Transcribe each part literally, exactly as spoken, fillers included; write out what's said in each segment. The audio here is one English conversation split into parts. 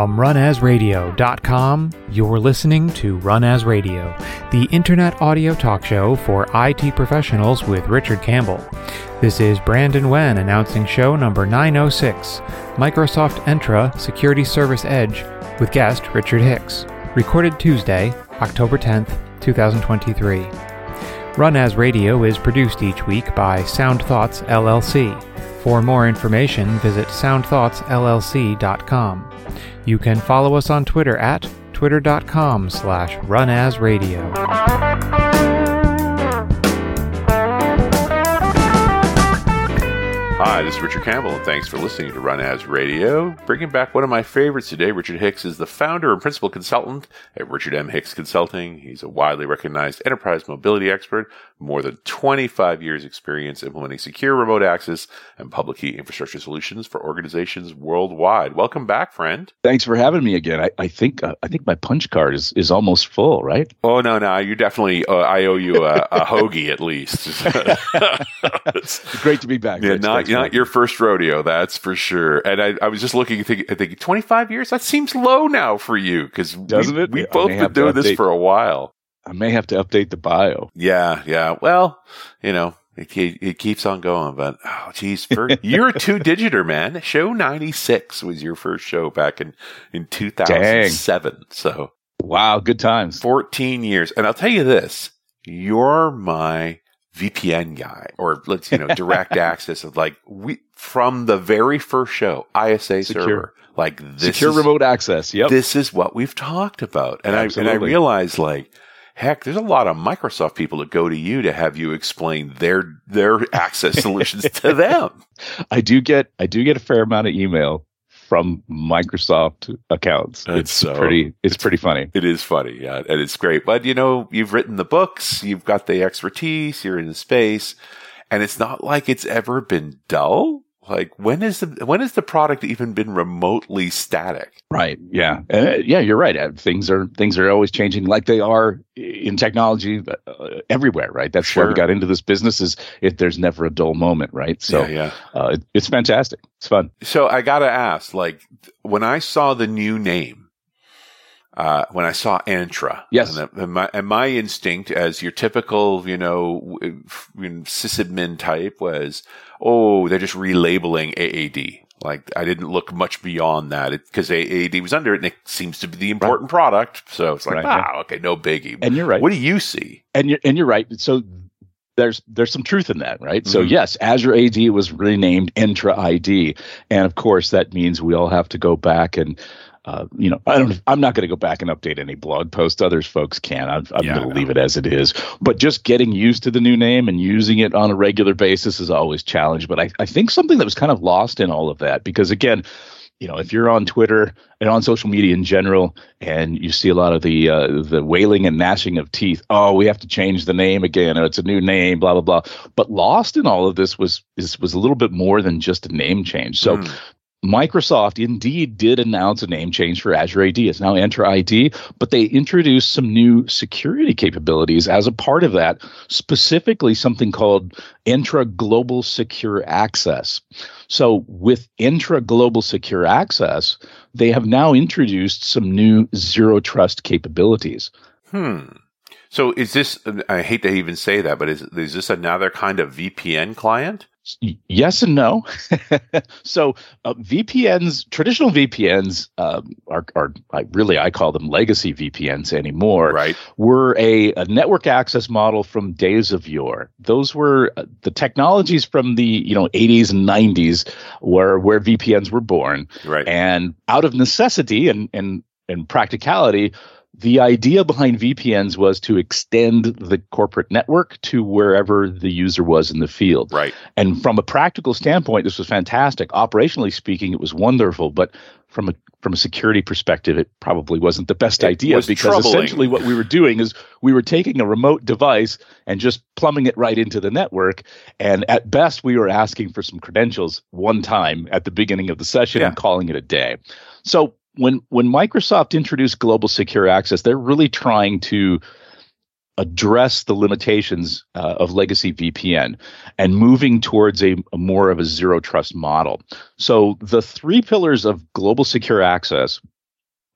From run as radio dot com, you're listening to Run As Radio, the internet audio talk show for I T professionals with Richard Campbell. This is Brandon Wen announcing show number nine oh six, Microsoft Entra Security Service Edge, with guest Richard Hicks, recorded Tuesday, October tenth, twenty twenty-three. Run As Radio is produced each week by Sound Thoughts L L C. For more information, visit sound thoughts l l c dot com. You can follow us on Twitter at twitter.com slash runasradio. Hi, this is Richard Campbell, and thanks for listening to Run As Radio. Bringing back one of my favorites today, Richard Hicks is the founder and principal consultant at Richard M. Hicks Consulting. He's a widely recognized enterprise mobility expert, more than twenty-five years experience implementing secure remote access and public key infrastructure solutions for organizations worldwide. Welcome back, friend. Thanks for having me again. I, I think uh, I think my punch card is, is almost full, right? Oh, no, no. You definitely, uh, I owe you a, a hoagie at least. It's great to be back. Yeah, not, not your first rodeo, that's for sure. And I, I was just looking, thinking, thinking, twenty-five years? That seems low now for you, because we, we yeah, both been doing this for a while. I may have to update the bio. Yeah, yeah. Well, you know, it, it keeps on going, but oh, geez, first, you're a two-digiter, man. Show ninety-six was your first show back in, in two thousand seven. Dang. So, wow, good times. fourteen years. And I'll tell you this, you're my V P N guy, or let's, you know, direct access of like, we from the very first show, I S A secure server, like this. Secure is, remote access. Yep. This is what we've talked about. And Absolutely. I, and I realized like, heck, there's a lot of Microsoft people that go to you to have you explain their their access solutions to them. I do get I do get a fair amount of email from Microsoft accounts. That's it's so, pretty it's, it's pretty funny. It is funny, yeah, and it's great. But you know, you've written the books, you've got the expertise, you're in the space, and it's not like it's ever been dull. Like, when is the when has the product even been remotely static? Right. Yeah. Uh, yeah. You're right. Uh, things are things are always changing, like they are in technology uh, everywhere. Right. That's sure. where we got into this business. Is if there's never a dull moment. Right. So yeah, yeah. Uh, it, it's fantastic. It's fun. So I gotta ask, like, when I saw the new name, uh, when I saw Entra, yes, and, the, and, my, and my instinct as your typical, you know, sysadmin type was, oh, they're just relabeling A A D. Like, I didn't look much beyond that because A A D was under it, and it seems to be the important right. product. So it's like, right, wow, yeah. okay, no biggie. And you're right. What do you see? And you're and you're right. So there's there's some truth in that, right? Mm-hmm. So yes, Azure A D was renamed Entra I D, and of course that means we all have to go back and. Uh, you know, I don't. I'm not going to go back and update any blog posts. Others folks can. I'm, I'm yeah, going to leave it as it is. But just getting used to the new name and using it on a regular basis is always a challenge. But I, I think something that was kind of lost in all of that, because again, you know, if you're on Twitter and on social media in general, and you see a lot of the uh, the wailing and gnashing of teeth, oh, we have to change the name again. Or it's a new name, blah blah blah. But lost in all of this was is was a little bit more than just a name change. So. Mm. Microsoft indeed did announce a name change for Azure A D. It's now Entra I D, but they introduced some new security capabilities as a part of that, specifically something called Entra Global Secure Access. So with Entra Global Secure Access, they have now introduced some new zero trust capabilities. Hmm. So is this, I hate to even say that, but is, is this another kind of V P N client? Yes and no. So uh, V P Ns, traditional V P Ns, um, are, are I really, I call them legacy V P Ns anymore, right. were a, a network access model from days of yore. Those were uh, the technologies from the you know eighties and nineties were where V P Ns were born. Right. And out of necessity and and, and practicality, the idea behind V P Ns was to extend the corporate network to wherever the user was in the field. Right. And from a practical standpoint, this was fantastic. Operationally speaking, it was wonderful, but from a from a security perspective, it probably wasn't the best it idea because troubling. Essentially what we were doing is we were taking a remote device and just plumbing it right into the network. And at best, we were asking for some credentials one time at the beginning of the session yeah. and calling it a day. So When when Microsoft introduced Global Secure Access, they're really trying to address the limitations uh, of legacy V P N and moving towards a, a more of a zero trust model. So the three pillars of Global Secure Access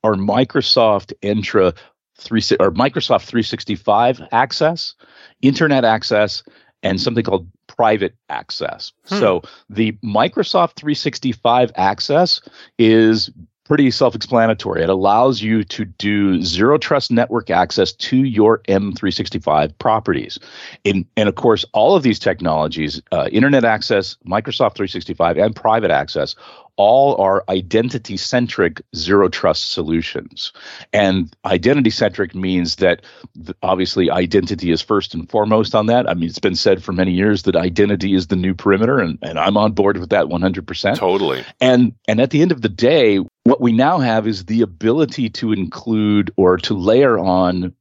our Microsoft Entra three or Microsoft three sixty-five access, internet access, and something called private access. Hmm. So the Microsoft three sixty-five access is pretty self-explanatory. It allows you to do zero trust network access to your M three sixty-five properties. And, and of course, all of these technologies, uh, internet access, Microsoft three sixty-five, and private access, all are identity-centric zero trust solutions. And identity-centric means that th- obviously identity is first and foremost on that. I mean, it's been said for many years that identity is the new perimeter, and, and I'm on board with that one hundred percent. Totally. And and at the end of the day, what we now have is the ability to include or to layer on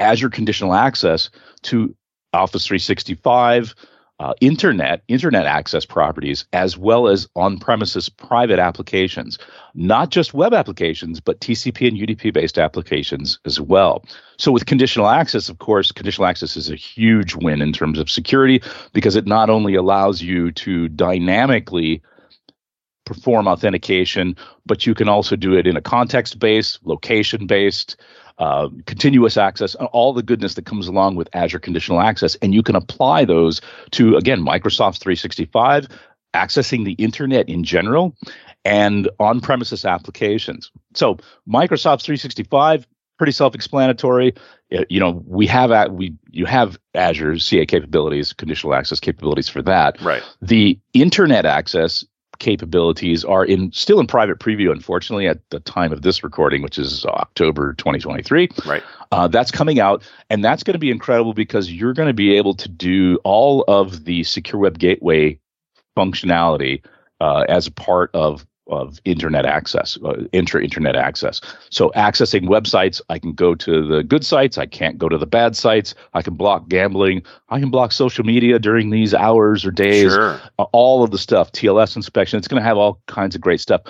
Azure Conditional Access to Office three sixty-five, Uh, internet, internet access properties, as well as on-premises private applications, not just web applications, but T C P and U D P-based applications as well. So with conditional access, of course, conditional access is a huge win in terms of security because it not only allows you to dynamically perform authentication, but you can also do it in a context-based, location-based, Uh, continuous access, all the goodness that comes along with Azure Conditional Access. And you can apply those to, again, Microsoft three sixty-five, accessing the internet in general, and on-premises applications. So Microsoft three sixty-five, pretty self-explanatory. You know, we have at we you have Azure C A capabilities, conditional access capabilities for that. Right. The internet access capabilities are in still in private preview, unfortunately, at the time of this recording, which is October twenty twenty-three. Right. Uh, that's coming out, and that's going to be incredible because you're going to be able to do all of the Secure Web Gateway functionality uh, as a part of of internet access, uh, intra internet access. So accessing websites, I can go to the good sites. I can't go to the bad sites. I can block gambling. I can block social media during these hours or days. Sure. Uh, all of the stuff, T L S inspection. It's going to have all kinds of great stuff.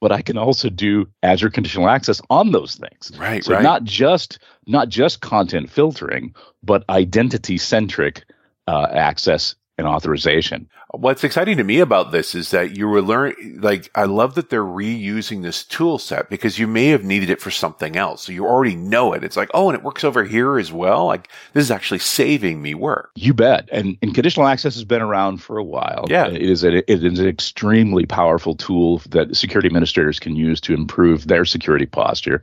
But I can also do Azure Conditional Access on those things. Right, so right. Not just not just content filtering, but identity centric uh, access and authorization. What's exciting to me about this is that you were learning, like, I love that they're reusing this tool set because you may have needed it for something else. So you already know it. It's like, oh, and it works over here as well. Like, this is actually saving me work. You bet. And, and conditional access has been around for a while. Yeah. It is, a, it is an extremely powerful tool that security administrators can use to improve their security posture.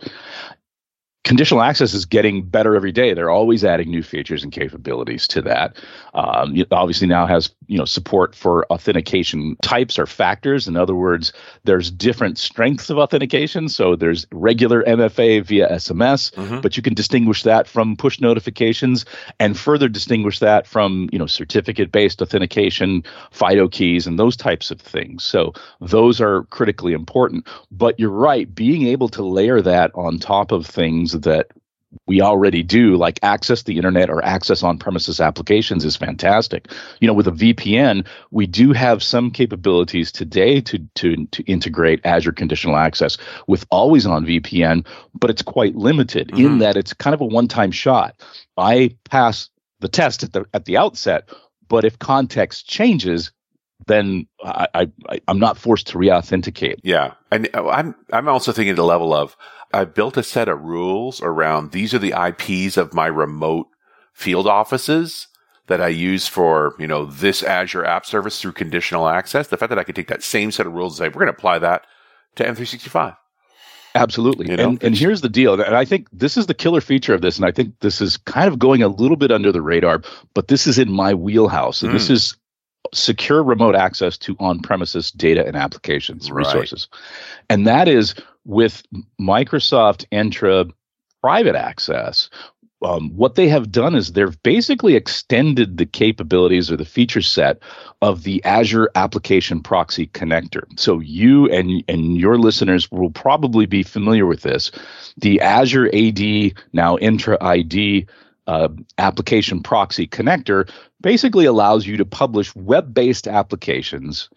Conditional access is getting better every day. They're always adding new features and capabilities to that. Um, it obviously now has, you know, support for authentication types or factors. In other words, there's different strengths of authentication. So there's regular M F A via S M S, mm-hmm. but you can distinguish that from push notifications and further distinguish that from, you know, certificate-based authentication, FIDO keys, and those types of things. So those are critically important. But you're right, being able to layer that on top of things that we already do, like access the internet or access on-premises applications, is fantastic. You know, with a V P N, we do have some capabilities today to to to integrate Azure Conditional Access with Always On V P N, but it's quite limited mm-hmm. in that it's kind of a one-time shot. I pass the test at the at the outset, but if context changes, then I, I, I I'm not forced to re-authenticate. Yeah, and I'm I'm also thinking the level of, I built a set of rules around these are the I Ps of my remote field offices that I use for, you know, this Azure app service through conditional access. The fact that I could take that same set of rules and say, we're going to apply that to M three sixty-five. Absolutely. You know? And, and here's the deal. And I think this is the killer feature of this. And I think this is kind of going a little bit under the radar, but this is in my wheelhouse. And mm. this is secure remote access to on-premises data and applications right. resources. And that is with Microsoft Entra Private Access. Um, what they have done is they've basically extended the capabilities or the feature set of the Azure Application Proxy connector. So you and, and your listeners will probably be familiar with this. The Azure A D, now Entra I D, uh, Application Proxy connector basically allows you to publish web-based applications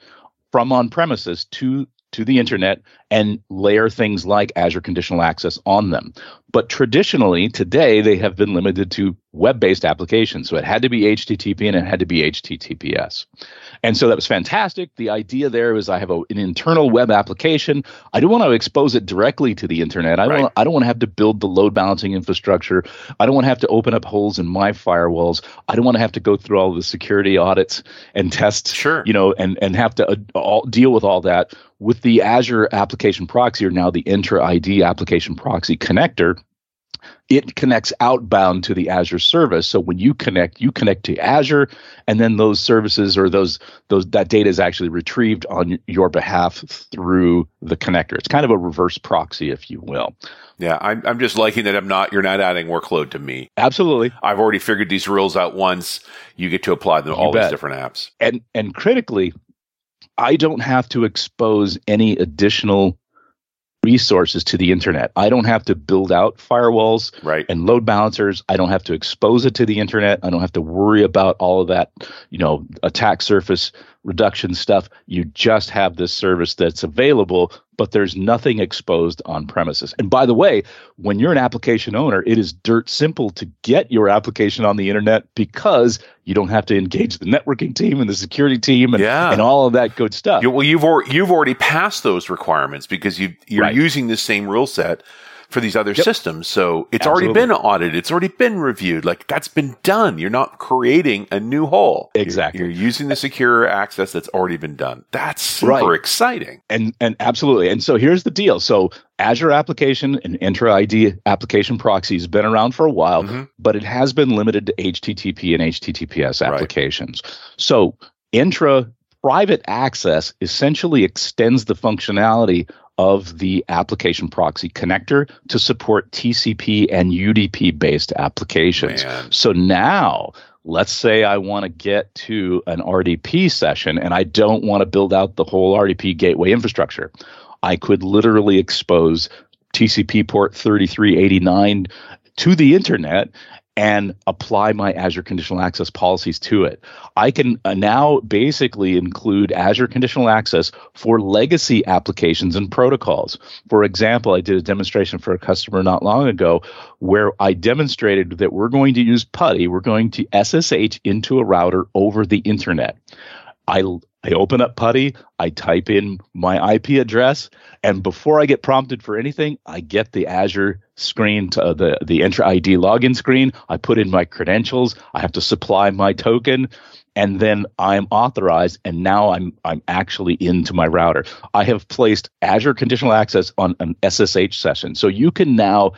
from on-premises to to the internet and layer things like Azure Conditional Access on them. But traditionally, today, they have been limited to web-based applications. So it had to be H T T P and it had to be H T T P S. And so that was fantastic. The idea there was I have a, an internal web application. I don't want to expose it directly to the internet. I don't, right. I don't want to have to build the load balancing infrastructure. I don't want to have to open up holes in my firewalls. I don't want to have to go through all the security audits and tests, sure. you know, and, and have to uh, all, deal with all that. With the Azure Application Proxy, or now the Entra I D Application Proxy connector, it connects outbound to the Azure service. So when you connect, you connect to Azure, and then those services or those those that data is actually retrieved on your behalf through the connector. It's kind of a reverse proxy, if you will. Yeah, I'm I'm just liking that I'm not you're not adding workload to me. Absolutely. I've already figured these rules out once. You get to apply them to all bet. these different apps. And and critically, I don't have to expose any additional resources to the internet. I don't have to build out firewalls right. and load balancers. I don't have to expose it to the internet. I don't have to worry about all of that, you know, attack surface reduction stuff. You just have this service that's available, but there's nothing exposed on premises. And by the way, when you're an application owner, it is dirt simple to get your application on the internet because you don't have to engage the networking team and the security team and, yeah. and all of that good stuff. You, well, you've or, you've already passed those requirements because you you're right. using the same rule set for these other yep. systems. So it's Absolutely. already been audited. It's already been reviewed. Like that's been done. You're not creating a new hole. Exactly. You're, you're using the secure access that's already been done. That's super right. exciting. And and absolutely. And so here's the deal. So Azure Application and Entra I D Application Proxy has been around for a while, mm-hmm. but it has been limited to H T T P and H T T P S applications. Right. So Entra Private Access essentially extends the functionality of the application proxy connector to support T C P and U D P based applications. Man. So now let's say I want to get to an R D P session and I don't want to build out the whole R D P gateway infrastructure. I could literally expose T C P port thirty-three eighty-nine to the internet and apply my Azure Conditional Access policies to it. I can now basically include Azure Conditional Access for legacy applications and protocols. For example, I did a demonstration for a customer not long ago where I demonstrated that we're going to use PuTTY. We're going to S S H into a router over the internet. I I open up PuTTY, I type in my I P address, and before I get prompted for anything, I get the Azure screen, to, uh, the, the Entra I D login screen. I put in my credentials, I have to supply my token, and then I'm authorized, and now I'm I'm actually into my router. I have placed Azure Conditional Access on an S S H session. So you can now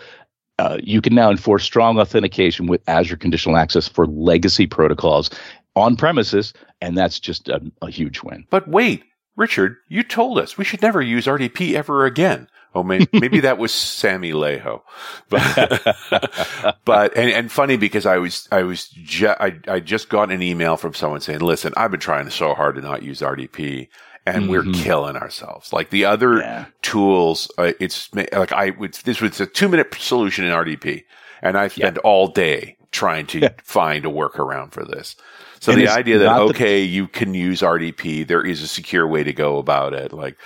uh, you can now enforce strong authentication with Azure Conditional Access for legacy protocols on premises, and that's just a, a huge win. But wait, Richard, you told us we should never use R D P ever again. Oh, maybe, maybe that was Sammy Lejo. But, but and, and funny because I was I was ju- I I just got an email from someone saying, "Listen, I've been trying so hard to not use R D P, and mm-hmm. we're killing ourselves. Like the other yeah. tools, uh, it's like I would this was a two minute solution in R D P, and I spent yeah. all day trying to find a workaround for this." So and the idea that, okay, the- you can use R D P, there is a secure way to go about it. Like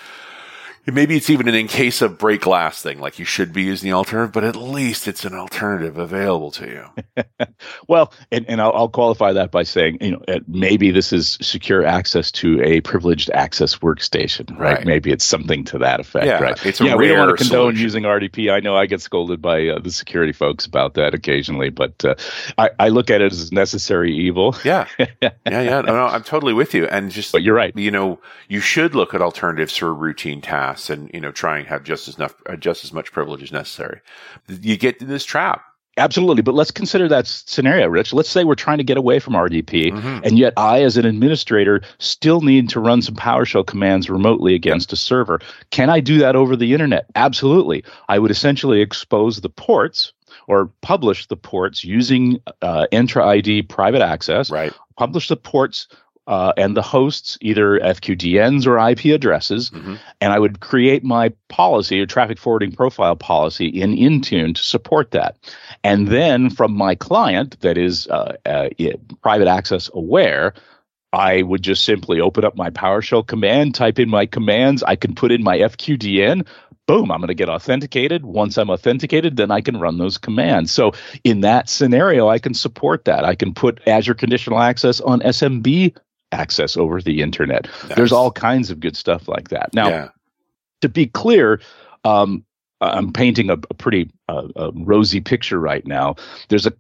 maybe it's even an in case of break glass thing, like you should be using the alternative, but at least it's an alternative available to you. Well, and, and I'll, I'll qualify that by saying, you know, maybe this is secure access to a privileged access workstation, right? right. Maybe it's something to that effect, yeah, right? It's a yeah, rare we don't want to condone solution. Using R D P. I know I get scolded by uh, the security folks about that occasionally, but uh, I, I look at it as necessary evil. Yeah, yeah, yeah. No, no, I'm totally with you. And just, but you're right. You know, you should look at alternatives for routine tasks. And you know, try and have just as enough, just as much privilege as necessary. You get in this trap. Absolutely, but let's consider that scenario, Rich. Let's say we're trying to get away from R D P, mm-hmm. and yet I, as an administrator, still need to run some PowerShell commands remotely against a server. Can I do that over the internet? Absolutely. I would essentially expose the ports or publish the ports using uh, Entra I D private access. Right. Publish the ports. Uh, and the hosts, either F Q D Ns or I P addresses, mm-hmm. and I would create my policy or traffic forwarding profile policy in Intune to support that. And then from my client that is uh, uh, private access aware, I would just simply open up my PowerShell command, type in my commands. I can put in my F Q D N, boom, I'm going to get authenticated. Once I'm authenticated, then I can run those commands. So in that scenario, I can support that. I can put Azure Conditional Access on S M B access over the internet. Nice. There's all kinds of good stuff like that. Now, yeah. to be clear, um, I'm painting a, a pretty uh, a rosy picture right now. There's a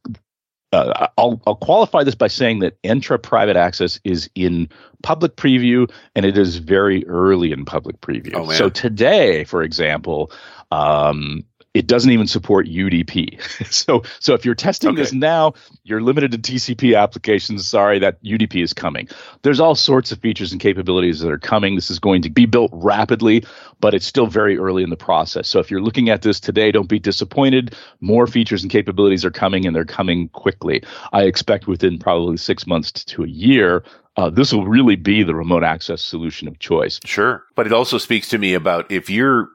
Uh, I'll, I'll qualify this by saying that Entra Private Access is in public preview, and it is very early in public preview. Oh, so today, for example, um, it doesn't even support U D P. so so if you're testing okay. this now, you're limited to T C P applications. Sorry, that U D P is coming. There's all sorts of features and capabilities that are coming. This is going to be built rapidly, but it's still very early in the process. So if you're looking at this today, don't be disappointed. More features and capabilities are coming, and they're coming quickly. I expect within probably six months to a year, Uh, this will really be the remote access solution of choice. Sure. But it also speaks to me about if you're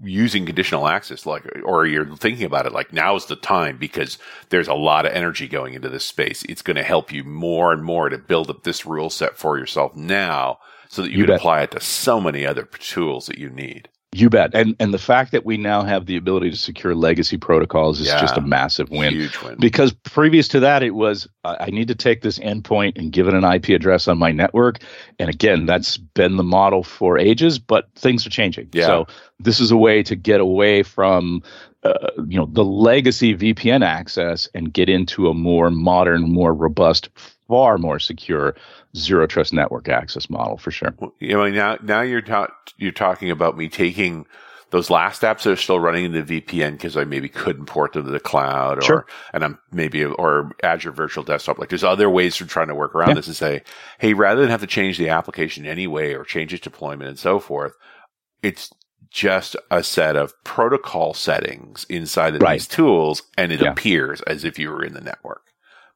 using conditional access, like, or you're thinking about it, like, now's the time, because there's a lot of energy going into this space. It's going to help you more and more to build up this rule set for yourself now, so that you, you can bet. apply it to so many other tools that you need. You bet. And and the fact that we now have the ability to secure legacy protocols is yeah, just a massive win. Huge win. Because previous to that, it was, uh, I need to take this endpoint and give it an I P address on my network. And again, that's been the model for ages, but things are changing. Yeah. So this is a way to get away from uh, you know, the legacy V P N access and get into a more modern, more robust, far more secure zero trust network access model, for sure. You know, now now you're ta- you're talking about me taking those last apps that are still running in the V P N because I maybe couldn't port them to the cloud, or sure. and I'm maybe or Azure Virtual Desktop. Like, there's other ways of trying to work around yeah. this and say, hey, rather than have to change the application anyway or change its deployment and so forth, it's just a set of protocol settings inside of right. these tools, and it yeah. appears as if you were in the network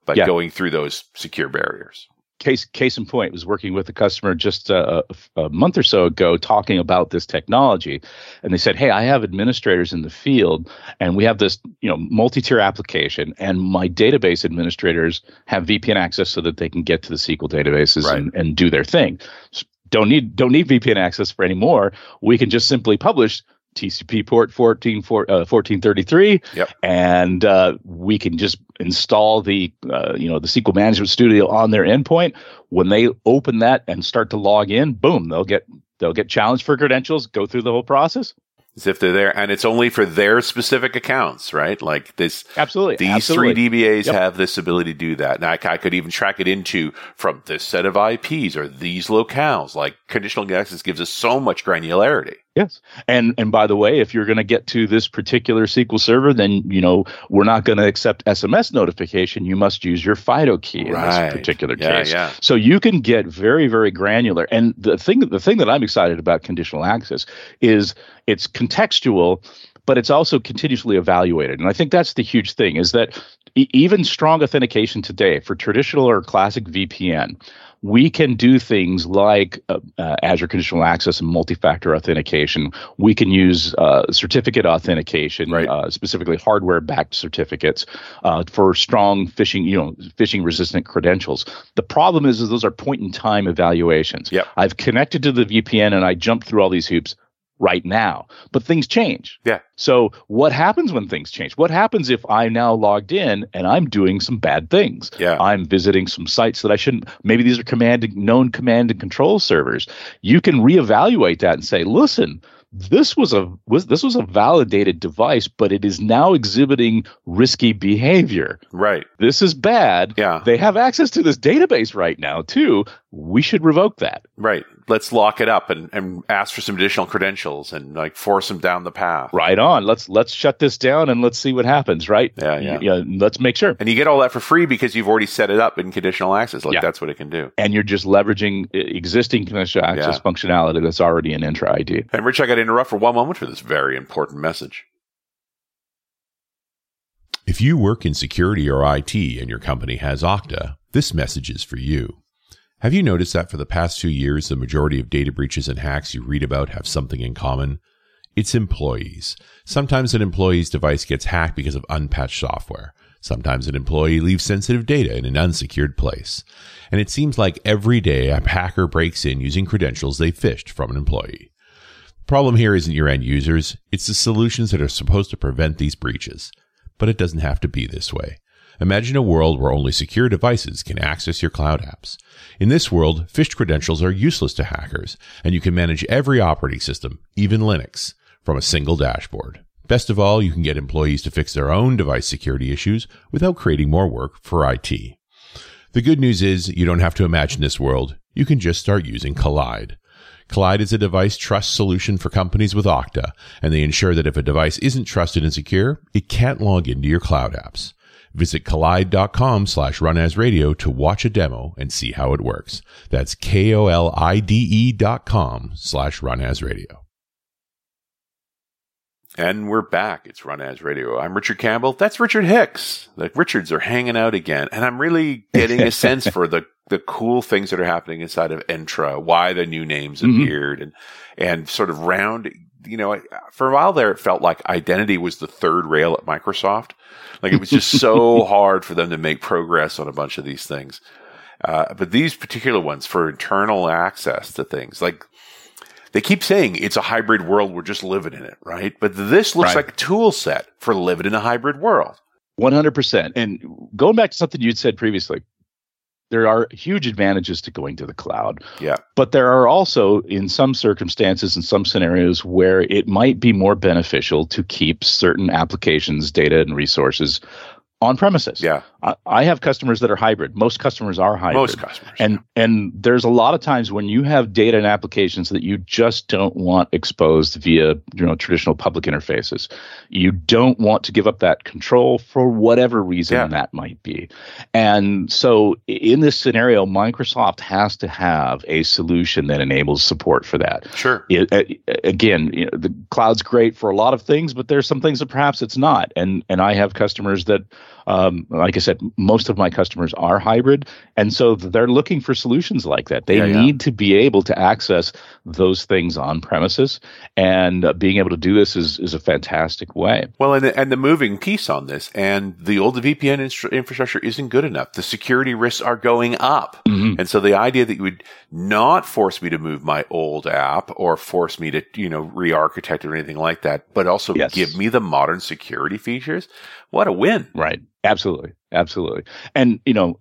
by yeah. going through those secure barriers. Case case in point, was working with a customer just a, a month or so ago talking about this technology, and they said, hey, I have administrators in the field, and we have this, you know, multi-tier application, and my database administrators have V P N access so that they can get to the S Q L databases right. and, and do their thing. Don't need don't need V P N access for anymore. We can just simply publish T C P port fourteen thirty-three, yep. and uh, we can just install the uh, you know the S Q L Management Studio on their endpoint. When they open that and start to log in, boom, they'll get they'll get challenged for credentials, go through the whole process. As if they're there, and it's only for their specific accounts, right? Like this, absolutely. These absolutely. three D B As yep. have this ability to do that, and I, I could even track it into from this set of I Ps or these locales. Like, conditional access gives us so much granularity. Yes, and and by the way, if you're going to get to this particular S Q L Server, then you know we're not going to accept S M S notification. You must use your FIDO key in right. this particular yeah, case. Yeah. So you can get very, very granular. And the thing the thing that I'm excited about conditional access is it's contextual, but it's also continuously evaluated. And I think that's the huge thing, is that e- even strong authentication today for traditional or classic V P N, we can do things like uh, uh, Azure Conditional Access and multi-factor authentication. We can use uh, certificate authentication, right. uh, specifically hardware-backed certificates uh, for strong phishing, you know, phishing-resistant credentials. The problem is, is those are point-in-time evaluations. Yep. I've connected to the V P N and I jumped through all these hoops right now, but things change. Yeah. So what happens when things change? What happens if I'm now logged in and I'm doing some bad things? Yeah. I'm visiting some sites that I shouldn't. Maybe these are command, known command and control servers. You can reevaluate that and say, listen, this was a was this was a validated device, but it is now exhibiting risky behavior. Right. This is bad. Yeah. They have access to this database right now too. We should revoke that. Right. Let's lock it up and, and ask for some additional credentials and like force them down the path. Right on. Let's let's shut this down and let's see what happens. Right. Yeah. Yeah. yeah let's make sure. And you get all that for free because you've already set it up in conditional access. Like yeah. that's what it can do. And you're just leveraging existing conditional access yeah. functionality that's already in Entra I D. And Rich, I got to interrupt for one moment for this very important message. If you work in security or I T and your company has Okta, this message is for you. Have you noticed that for the past few years, the majority of data breaches and hacks you read about have something in common? It's employees. Sometimes an employee's device gets hacked because of unpatched software. Sometimes an employee leaves sensitive data in an unsecured place. And it seems like every day a hacker breaks in using credentials they phished from an employee. problem here isn't your end users. It's the solutions that are supposed to prevent these breaches. But it doesn't have to be this way. Imagine a world where only secure devices can access your cloud apps. In this world, phished credentials are useless to hackers, and you can manage every operating system, even Linux, from a single dashboard. Best of all, you can get employees to fix their own device security issues without creating more work for I T. The good news is you don't have to imagine this world. You can just start using Collide. Collide is a device trust solution for companies with Okta, and they ensure that if a device isn't trusted and secure, it can't log into your cloud apps. Visit collide.com slash runasradio to watch a demo and see how it works. That's K-O-L-I-D-E dot com slash runasradio. And we're back. It's Run As Radio. I'm Richard Campbell. That's Richard Hicks. The Richards are hanging out again. And I'm really getting a sense for the, the cool things that are happening inside of Entra, why the new names mm-hmm. appeared, and and sort of round, you know, for a while there, it felt like identity was the third rail at Microsoft. Like it was just so hard for them to make progress on a bunch of these things. Uh, but these particular ones for internal access to things, like, they keep saying it's a hybrid world. We're just living in it, right? But this looks right. like a tool set for living in a hybrid world. one hundred percent. And going back to something you'd said previously, there are huge advantages to going to the cloud. Yeah. But there are also, in some circumstances, in some scenarios, where it might be more beneficial to keep certain applications, data, and resources on premises. Yeah. I, I have customers that are hybrid. Most customers are hybrid. Most customers. And yeah. and there's a lot of times when you have data and applications that you just don't want exposed via, you know, traditional public interfaces. You don't want to give up that control for whatever reason yeah. that might be. And so in this scenario, Microsoft has to have a solution that enables support for that. Sure. It, again, you know, the cloud's great for a lot of things, but there's some things that perhaps it's not. And and I have customers that Um, like I said, most of my customers are hybrid, and so they're looking for solutions like that. They yeah, yeah. need to be able to access those things on premises, and uh, being able to do this is, is a fantastic way. Well, and the, and the moving piece on this, and the old V P N instru- infrastructure isn't good enough. The security risks are going up, mm-hmm. and so the idea that you would not force me to move my old app or force me to, you know, re-architect or anything like that, but also yes. give me the modern security features. What a win. Right. Absolutely. Absolutely. And, you know,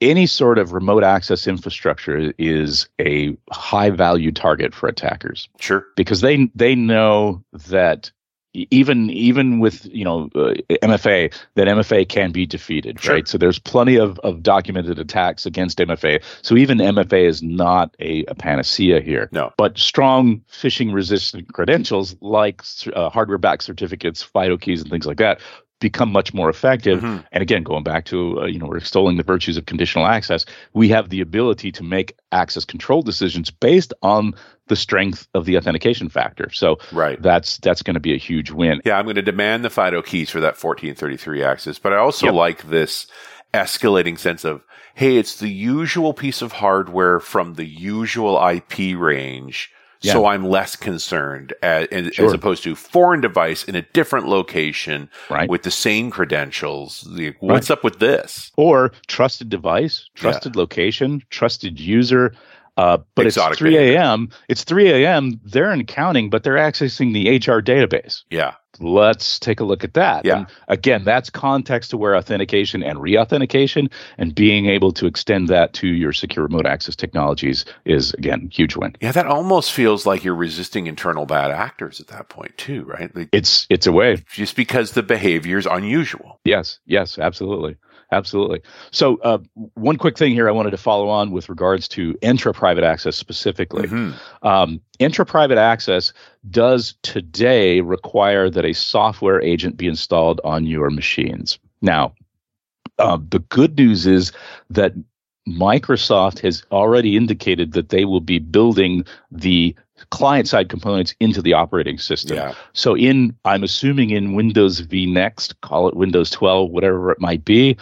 any sort of remote access infrastructure is a high value target for attackers. Sure. Because they they know that even even with, you know, uh, M F A, that M F A can be defeated, sure. right? So there's plenty of, of documented attacks against M F A. So even M F A is not a, a panacea here. No. But strong phishing resistant credentials like uh, hardware backed certificates, FIDO keys, and things like that become much more effective. Mm-hmm. And again, going back to, uh, you know, we're extolling the virtues of conditional access. We have the ability to make access control decisions based on the strength of the authentication factor. So right. that's that's going to be a huge win. Yeah, I'm going to demand the FIDO keys for that fourteen thirty-three access. But I also yep. like this escalating sense of, hey, it's the usual piece of hardware from the usual I P range. Yeah. So I'm less concerned as, as sure. opposed to foreign device in a different location right. with the same credentials. The, what's right. up with this? Or trusted device, trusted yeah. location, trusted user. Uh, but Exotic it's three a.m. It's three a.m. They're in accounting, but they're accessing the H R database. Yeah. Let's take a look at that. Yeah. And again, that's context-aware authentication and re-authentication, and being able to extend that to your secure remote access technologies is, again, huge win. Yeah, that almost feels like you're resisting internal bad actors at that point too, right? Like, it's it's a way. Just because the behavior is unusual. Yes, yes, absolutely. Absolutely. So uh, one quick thing here I wanted to follow on with regards to Entra Private Access specifically. Mm-hmm. Um, Entra Private Access does today require that a software agent be installed on your machines. Now, uh, the good news is that Microsoft has already indicated that they will be building the client-side components into the operating system. Yeah. So in, I'm assuming in Windows V Next, call it Windows twelve, whatever it might be,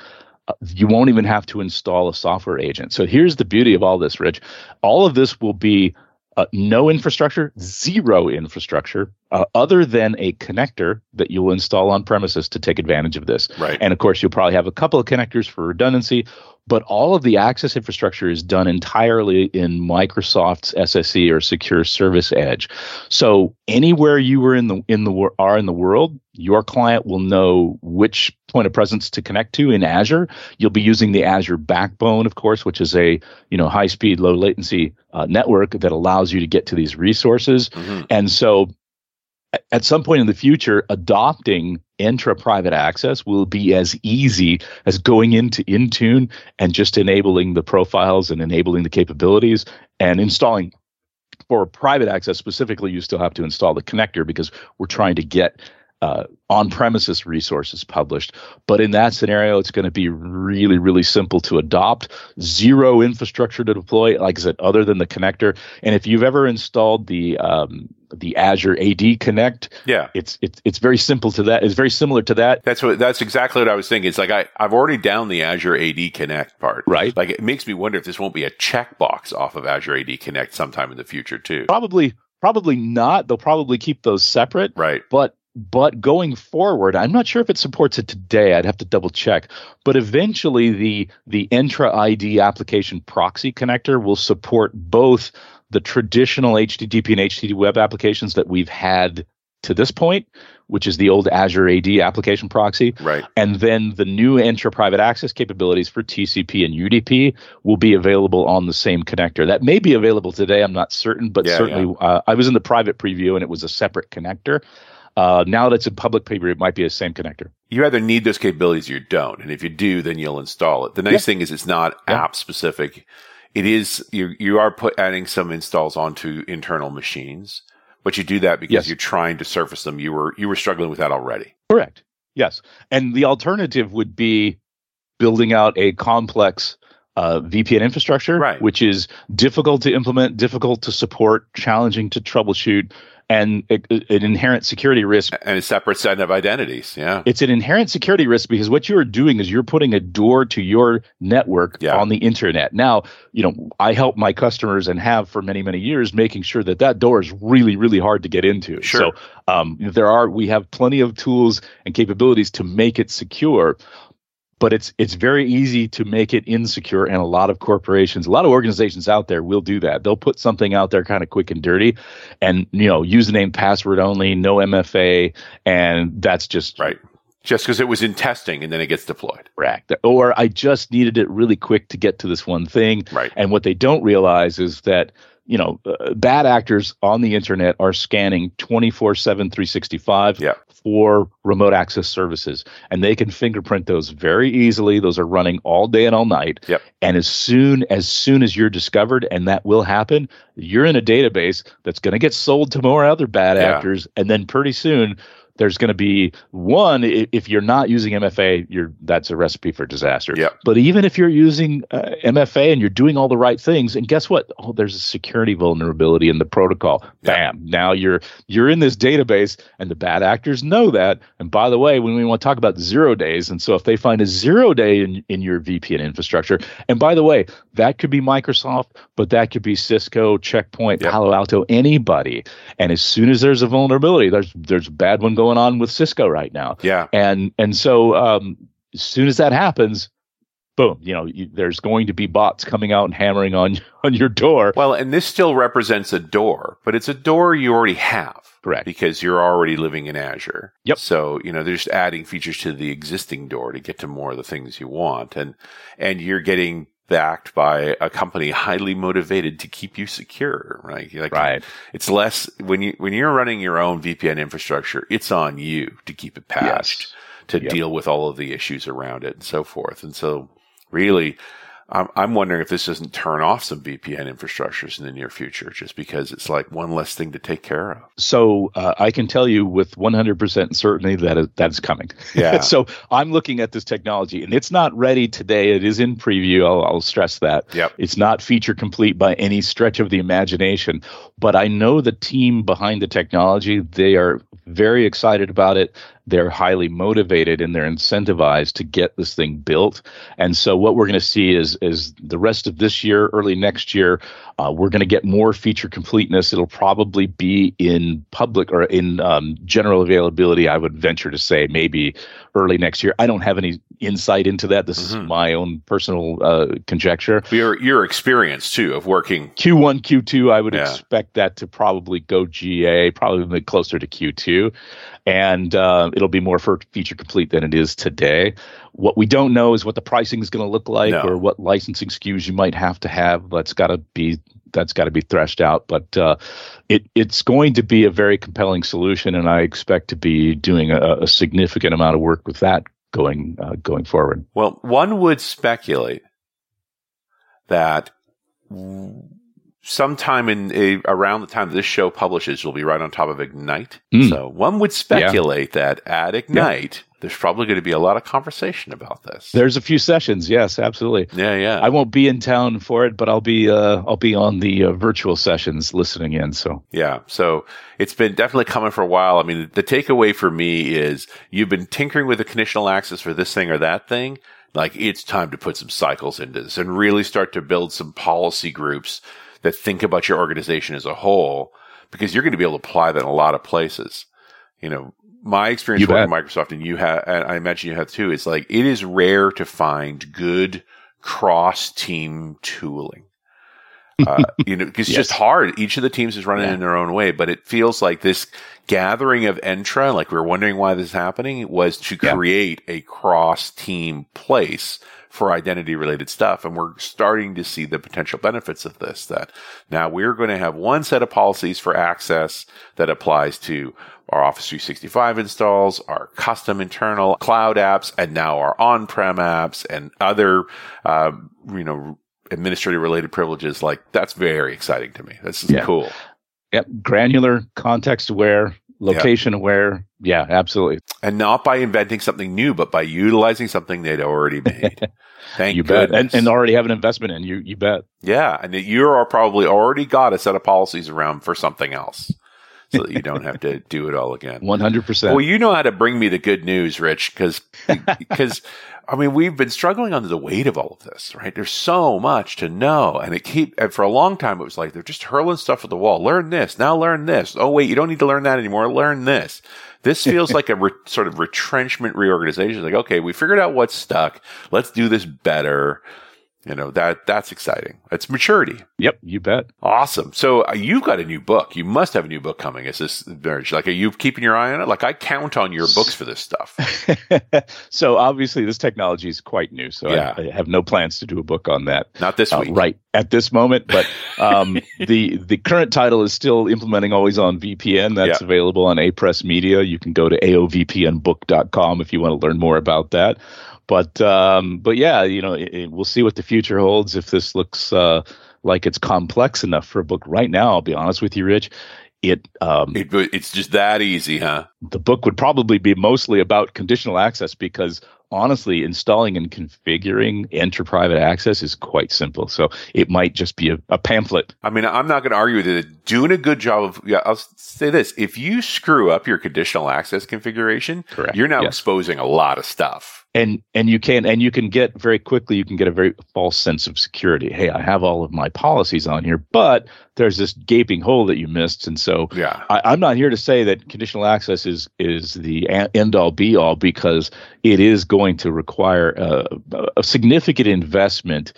uh, you won't even have to install a software agent. So here's the beauty of all this, Rich. All of this will be uh, no infrastructure, zero infrastructure, Uh, other than a connector that you'll install on premises to take advantage of this. Right. And of course, you'll probably have a couple of connectors for redundancy, but all of the access infrastructure is done entirely in Microsoft's S S E or Secure Service Edge. So anywhere you are in the in the are in the world, your client will know which point of presence to connect to in Azure. You'll be using the Azure backbone, of course, which is a you know high-speed, low-latency uh, network that allows you to get to these resources. Mm-hmm. And so at some point in the future, adopting Entra Private Access will be as easy as going into Intune and just enabling the profiles and enabling the capabilities and installing. For private access specifically, you still have to install the connector because we're trying to get uh, on-premises resources published. But in that scenario, it's going to be really, really simple to adopt. Zero infrastructure to deploy, like I said, other than the connector. And if you've ever installed the um, the Azure A D Connect, yeah, it's it's it's very simple to that. It's very similar to that. That's what that's exactly what I was thinking. It's like I I've already down the Azure A D Connect part, right? Like it makes me wonder if this won't be a checkbox off of Azure A D Connect sometime in the future too. Probably, probably not. They'll probably keep those separate, right? But But going forward, I'm not sure if it supports it today. I'd have to double check. But eventually, the the Entra I D Application Proxy connector will support both the traditional H T T P and H T T P web applications that we've had to this point, which is the old Azure A D Application Proxy. Right. And then the new Entra Private Access capabilities for T C P and U D P will be available on the same connector. That may be available today. I'm not certain, but yeah, certainly yeah. Uh, I was in the private preview and it was a separate connector. Uh, now that it's in public paper, it might be the same connector. You either need those capabilities or you don't. And if you do, then you'll install it. The nice yeah. thing is it's not yeah. app-specific. It is, you you are put, adding some installs onto internal machines, but you do that because yes. you're trying to surface them. You were you were struggling with that already. Correct. Yes. And the alternative would be building out a complex Uh, V P N infrastructure, right. which is difficult to implement, difficult to support, challenging to troubleshoot, and a, a, an inherent security risk. And a separate set of identities, yeah. It's an inherent security risk because what you're doing is you're putting a door to your network yeah. on the internet. Now, you know, I help my customers and have for many, many years making sure that that door is really, really hard to get into. Sure. So um, there are, we have plenty of tools and capabilities to make it secure. But it's it's very easy to make it insecure, and a lot of corporations, a lot of organizations out there will do that. They'll put something out there kind of quick and dirty, and you know, username, password only, no M F A, and that's just right. Just because it was in testing, and then it gets deployed. Correct. Or I just needed it really quick to get to this one thing. Right. And what they don't realize is that you know uh, bad actors on the internet are scanning twenty-four seven, three sixty-five. Yeah. Or remote access services, and they can fingerprint those very easily. Those are running all day and all night. Yep. And as soon as soon as you're discovered, and that will happen, you're in a database that's going to get sold to more other bad yeah. actors, and then pretty soon there's going to be one. If you're not using M F A, you're that's a recipe for disaster. Yep. But even if you're using uh, M F A and you're doing all the right things, and guess what? Oh, there's a security vulnerability in the protocol. Bam! Yep. Now you're you're in this database, and the bad actors know that. And by the way, when we want to talk about zero days, and so if they find a zero day in, in your V P N infrastructure, and by the way, that could be Microsoft, but that could be Cisco, Check Point, yep. Palo Alto, anybody. And as soon as there's a vulnerability, there's there's a bad one going. Going on with Cisco right now, yeah, and and so um, as soon as that happens, boom, you know, you, there's going to be bots coming out and hammering on on your door. Well, and this still represents a door, but it's a door you already have, correct? Because you're already living in Azure. Yep. So you know they're just adding features to the existing door to get to more of the things you want, and and you're getting backed by a company highly motivated to keep you secure, right? Like right. It's less when you when you're running your own V P N infrastructure, it's on you to keep it patched, yes. to yep. deal with all of the issues around it and so forth. And so, really, I'm I'm wondering if this doesn't turn off some V P N infrastructures in the near future, just because it's like one less thing to take care of. So uh, I can tell you with one hundred percent certainty that is, that's coming. Yeah. So I'm looking at this technology, and it's not ready today. It is in preview. I'll, I'll stress that. Yep. It's not feature complete by any stretch of the imagination. But I know the team behind the technology. They are very excited about it. They're highly motivated and they're incentivized to get this thing built. And so what we're going to see is, is the rest of this year, early next year, uh, we're going to get more feature completeness. It'll probably be in public or in um, general availability, I would venture to say, maybe early next year. I don't have any insight into that. This mm-hmm. is my own personal uh, conjecture. Your, your experience, too, of working. Q one, Q two, I would yeah. expect that to probably go G A, probably closer to Q two. And uh, it'll be more for feature complete than it is today. What we don't know is what the pricing is going to look like, no. or what licensing S K Us you might have to have. That's got to be that's got to be threshed out. But uh, it it's going to be a very compelling solution, and I expect to be doing a, a significant amount of work with that going uh, going forward. Well, one would speculate that sometime in a, around the time that this show publishes, we'll be right on top of Ignite. Mm. So one would speculate yeah. that at Ignite, yeah. there's probably going to be a lot of conversation about this. There's a few sessions, yes, absolutely. Yeah, yeah. I won't be in town for it, but I'll be uh, I'll be on the uh, virtual sessions listening in. So yeah, so it's been definitely coming for a while. I mean, the takeaway for me is you've been tinkering with the conditional access for this thing or that thing. Like, it's time to put some cycles into this and really start to build some policy groups that think about your organization as a whole, because you're going to be able to apply that in a lot of places. You know, my experience you working bet. at Microsoft, and you have, and I imagine you have too, is like, it is rare to find good cross-team tooling. Uh, you know, 'cause it's yes. just hard. Each of the teams is running yeah. in their own way, but it feels like this gathering of Entra, like we were wondering why this is happening, was to yeah. create a cross-team place for identity-related stuff. And we're starting to see the potential benefits of this, that now we're going to have one set of policies for access that applies to our Office three sixty-five installs, our custom internal cloud apps, and now our on-prem apps and other, uh, you know, administrative related privileges. Like, that's very exciting to me. This is yeah. cool. Yep. Granular, context aware, location yep. aware. Yeah, absolutely. And not by inventing something new, but by utilizing something they'd already made. Thank you. Goodness. Bet. And, and already have an investment in you. You bet. Yeah. And you are probably already got a set of policies around for something else, so that you don't have to do it all again. one hundred percent. Well, you know how to bring me the good news, Rich, because, because, I mean, we've been struggling under the weight of all of this, right? There's so much to know. And it keep, and for a long time, it was like, they're just hurling stuff at the wall. Learn this. Now learn this. Oh, wait, you don't need to learn that anymore. Learn this. This feels like a re- sort of retrenchment reorganization. It's like, okay, we figured out what's stuck. Let's do this better. You know, that that's exciting. It's maturity. Yep, you bet. Awesome. So uh, you've got a new book. You must have a new book coming. Is this marriage? Like, are you keeping your eye on it? Like, I count on your books for this stuff. So obviously, this technology is quite new. So yeah. I, I have no plans to do a book on that. Not this week, uh, right? At this moment, but um, the the current title is still Implementing Always On V P N. That's yeah. available on Apress Media. You can go to A O V P N book dot com if you want to learn more about that. But um, but yeah, you know, it, it, we'll see what the future holds. If this looks uh, like it's complex enough for a book right now, I'll be honest with you, Rich. It, um, it it's just that easy, huh? The book would probably be mostly about conditional access, because honestly, installing and configuring Entra Private Access is quite simple. So it might just be a, a pamphlet. I mean, I'm not going to argue with it. Doing a good job of, yeah, I'll say this. If you screw up your conditional access configuration, correct, you're now yes. exposing a lot of stuff. And and you can and you can get very quickly, you can get a very false sense of security. Hey, I have all of my policies on here, but there's this gaping hole that you missed. And so yeah. I, I'm not here to say that conditional access is, is the end-all, be-all, because it is going to require a, a significant investment,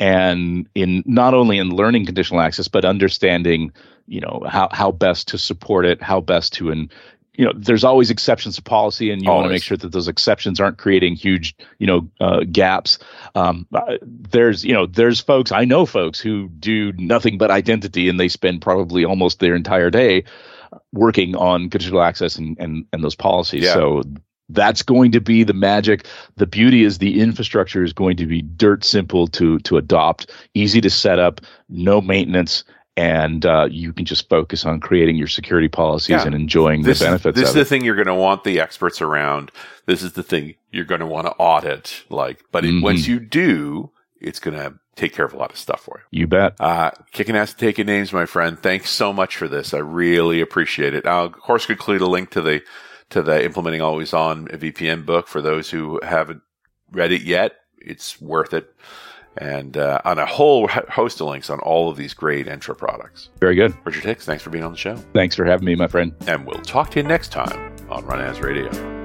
and in not only in learning conditional access, but understanding, you know, how, how best to support it, how best to in, you know, there's always exceptions to policy, and you want to make sure that those exceptions aren't creating huge, you know, uh, gaps. Um, there's, you know, there's folks, I know folks who do nothing but identity, and they spend probably almost their entire day working on conditional access and, and, and those policies. Yeah. So that's going to be the magic. The beauty is the infrastructure is going to be dirt simple to, to adopt, easy to set up, no maintenance. And uh, you can just focus on creating your security policies yeah. and enjoying this, the benefits this of it. This is the thing you're going to want the experts around. This is the thing you're going to want to audit. Like, But mm-hmm. it, once you do, it's going to take care of a lot of stuff for you. You bet. Uh, kicking ass and taking names, my friend. Thanks so much for this. I really appreciate it. I'll, of course, include a link to the to the Implementing Always On V P N book. For those who haven't read it yet, it's worth it. And uh, on a whole host of links on all of these great Entra products. Very good. Richard Hicks, thanks for being on the show. Thanks for having me, my friend. And we'll talk to you next time on Run As Radio.